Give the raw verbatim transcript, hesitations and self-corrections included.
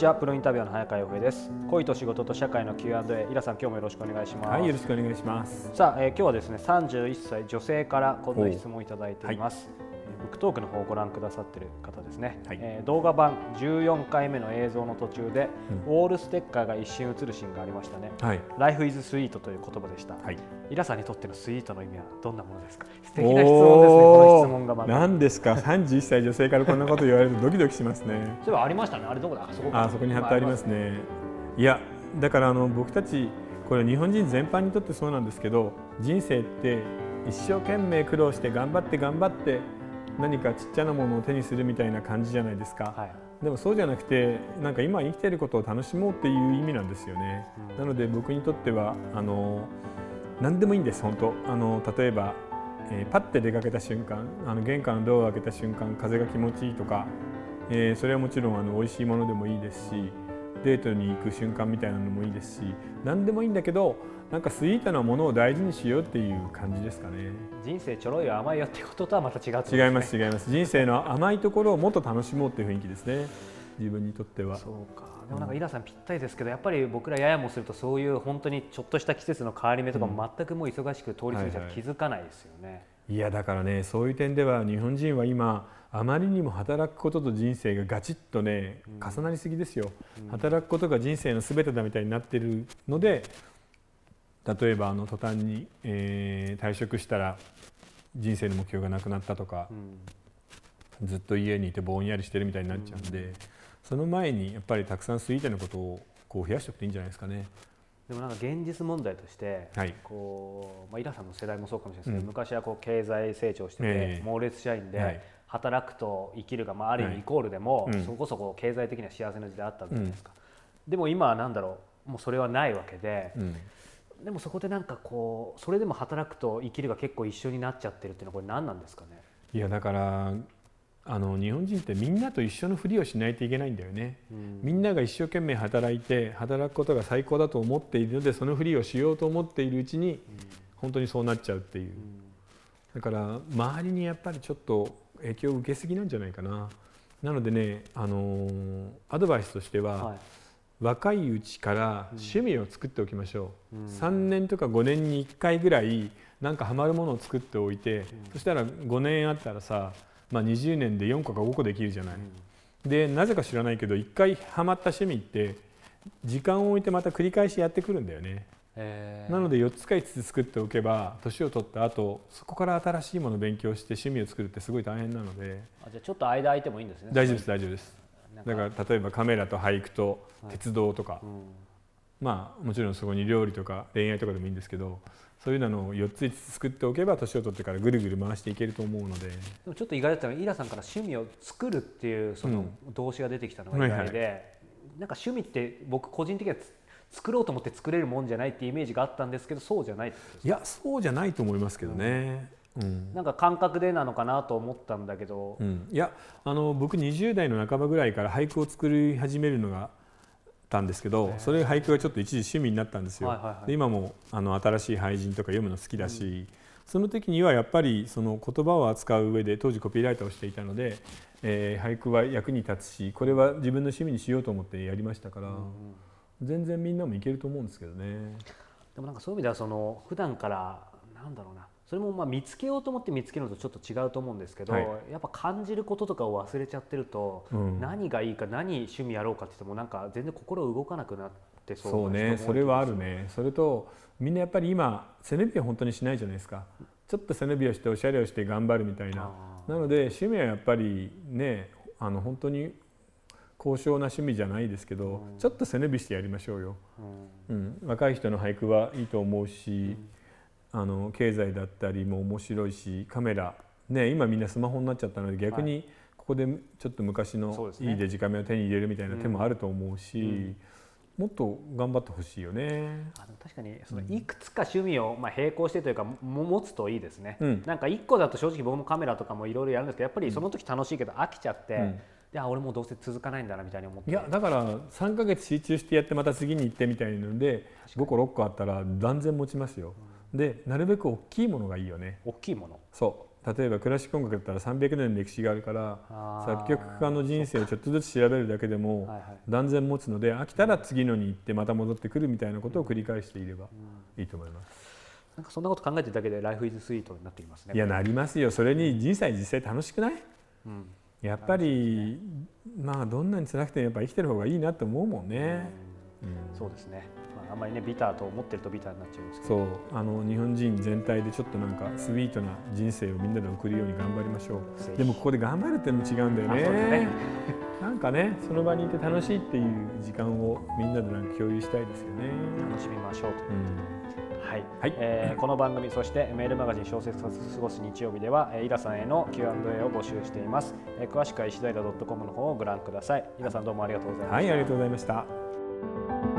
ちは、プロインタビュアーの早川洋平です。恋と仕事と社会の キューアンドエー、 イラさん、今日もよろしくお願いします。はい、よろしくお願いします。さあ、えー、今日はですね、さんじゅういっさい女性からこんな質問をいただいています。ブックトークの方をご覧くださっている方ですね、はい。えー、動画版じゅうよんかいめの映像の途中で、うん、ウォールステッカーが一瞬映るシーンがありましたね、はい、Life is sweet という言葉でした、はい。イラさんにとってのスイートの意味はどんなものですか？素敵な質問ですね、この質問が。まだ何ですか、さんじゅういっさい女性からこんなこと言われるとドキドキしますね。それはありましたね、あれどこだ、あそこか、あそこに貼ってありますね。いや、だからあの僕たち、これは日本人全般にとってそうなんですけど、人生って一生懸命苦労して頑張って頑張って何かちっちゃなものを手にするみたいな感じじゃないですか、はい。でもそうじゃなくて、なんか今生きていることを楽しもうっていう意味なんですよね、うん。なので僕にとってはあの何でもいいんです、本当。あの例えば、えー、パッて出かけた瞬間、あの玄関のドアを開けた瞬間風が気持ちいいとか、えー、それはもちろんあの美味しいものでもいいですし、デートに行く瞬間みたいなのもいいですし、何でもいいんだけど、なんかスイートなものを大事にしようっていう感じですかね。人生ちょろいよ甘いよってこととはまた違って、ね、違います違います。人生の甘いところをもっと楽しもうっていう雰囲気ですね、自分にとっては。そうか。でもなんかイラさんぴったりですけど、やっぱり僕らややもするとそういう本当にちょっとした季節の変わり目とかも全くもう忙しく通り過ぎちゃうと気づかないですよね、はいはい。いやだからね、そういう点では日本人は今あまりにも働くことと人生がガチッとね重なりすぎですよ、うんうん。働くことが人生のすべてだみたいになっているので、例えばあの途端に、えー、退職したら人生の目標がなくなったとか、うん、ずっと家にいてぼんやりしてるみたいになっちゃうんで、うん、その前にやっぱりたくさんスイートなことをこう増やしておくといいんじゃないですかね。でもなんか現実問題として、はい、こうまあ、イラさんの世代もそうかもしれないですけど、うん、昔はこう経済成長してて、えー、猛烈社員で、はい、働くと生きるが、まあ、ある意味イコールでも、はい、うん、そこそこ経済的な幸せの時代あったじゃないですか、うん。でも今はなんだろう、もうそれはないわけで、うん、でもそこでなんかこうそれでも働くと生きるが結構一緒になっちゃってるっていうのはこれ何なんですかね。いやだからあの日本人ってみんなと一緒のふりをしないといけないんだよね、うん、みんなが一生懸命働いて働くことが最高だと思っているので、そのふりをしようと思っているうちに、うん、本当にそうなっちゃうっていう、うん、だから周りにやっぱりちょっと影響を受けすぎなんじゃないかな。なのでね、あのー、アドバイスとしては、はい、若いうちから趣味を作っておきましょう、うん、さんねんとかごねんにいっかいぐらいなんかハマるものを作っておいて、うん、そしたらごねんあったらさ、まあ、にじゅうねんでよんこかごこできるじゃない、うん、でなぜか知らないけどいっかいハマった趣味って時間を置いてまた繰り返しやってくるんだよね、えー、なのでよっつかいつつ作っておけば年を取った後そこから新しいものを勉強して趣味を作るってすごい大変なので。あ、じゃあちょっと間空いてもいいんですね。大丈夫です大丈夫です。だから例えばカメラと俳句と鉄道とか、はい、うん、まあ、もちろんそこに料理とか恋愛とかでもいいんですけど、そういうのをよっついつつ作っておけば年を取ってからぐるぐる回していけると思うので。でもちょっと意外だったのはイラさんから趣味を作るっていうその動詞が出てきたのが意外で、うん、はいはい、なんか趣味って僕個人的には作ろうと思って作れるもんじゃないっていうイメージがあったんですけど、そうじゃないですか。いやそうじゃないと思いますけどね、うん、うん、なんか感覚でなのかなと思ったんだけど、うん、いやあの僕にじゅうだいの半ばぐらいから俳句を作り始めるのがたんですけど、それ俳句がちょっと一時趣味になったんですよ、はいはいはい。で今もあの新しい俳人とか読むの好きだし、うん、その時にはやっぱりその言葉を扱う上で当時コピーライターをしていたので、えー、俳句は役に立つし、これは自分の趣味にしようと思ってやりましたから、うん、全然みんなもいけると思うんですけどね。でもなんかそういう意味ではその普段からなんだろうな、それもまあ見つけようと思って見つけるのとちょっと違うと思うんですけど、はい、やっぱ感じることとかを忘れちゃってると、うん、何がいいか何趣味やろうかって言ってもなんか全然心動かなくなってそう。そうね、それはあるね。それとみんなやっぱり今背伸びを本当にしないじゃないですか。ちょっと背伸びをしておしゃれをして頑張るみたいな。なので趣味はやっぱりね、あの本当に高尚な趣味じゃないですけど、うん、ちょっと背伸びしてやりましょうよ、うんうん、若い人の俳句はいいと思うし、うん、あの経済だったりも面白いし、カメラ、ね、今みんなスマホになっちゃったので逆にここでちょっと昔のいいデジカメを手に入れるみたいな手もあると思うし、うんうん、もっと頑張ってほしいよね。あの確かにそのいくつか趣味をまあ並行してというか持つといいですね、うん、なんかいっこだと正直僕もカメラとかもいろいろやるんですけど、やっぱりその時楽しいけど飽きちゃって、うんうん、いや俺もどうせ続かないんだなみたいに思って。いやだからさんかげつ集中してやってまた次に行ってみたいなのでごころっこあったら断然持ちますよ、うん、でなるべく大きいものがいいよね。大きいもの、そ例えばクラシック音楽だったらさんびゃくねんの歴史があるから作曲家の人生をちょっとずつ調べるだけでも断然持つので、飽きたら次のに行ってまた戻ってくるみたいなことを繰り返していればいいと思います。なんかそんなこと考えてるだけでライフイズスイートになっていますね。いや、なりますよ。それに人生実際楽しくない、うん、やっぱり、ね、まあどんなに辛くてもやっぱ生きてる方がいいなと思うもんね。そうですね、まあ、あんまりねビターと思ってるとビターになっちゃいますけど、そう、あの日本人全体でちょっとなんかスイートな人生をみんなで送るように頑張りましょう。でもここで頑張るってのも違うんだよね。そうですねなんかね、その場にいて楽しいっていう時間をみんなでなんか共有したいですよね。楽しみましょうという、うん、はい、はいえー、この番組、そしてメールマガジン小説を過ごす日曜日では井田さんへの キューアンドエー を募集しています。えー、詳しくは石田井田 ドットコム の方をご覧ください。井田さん、どうもありがとうございました。はい、ありがとうございました。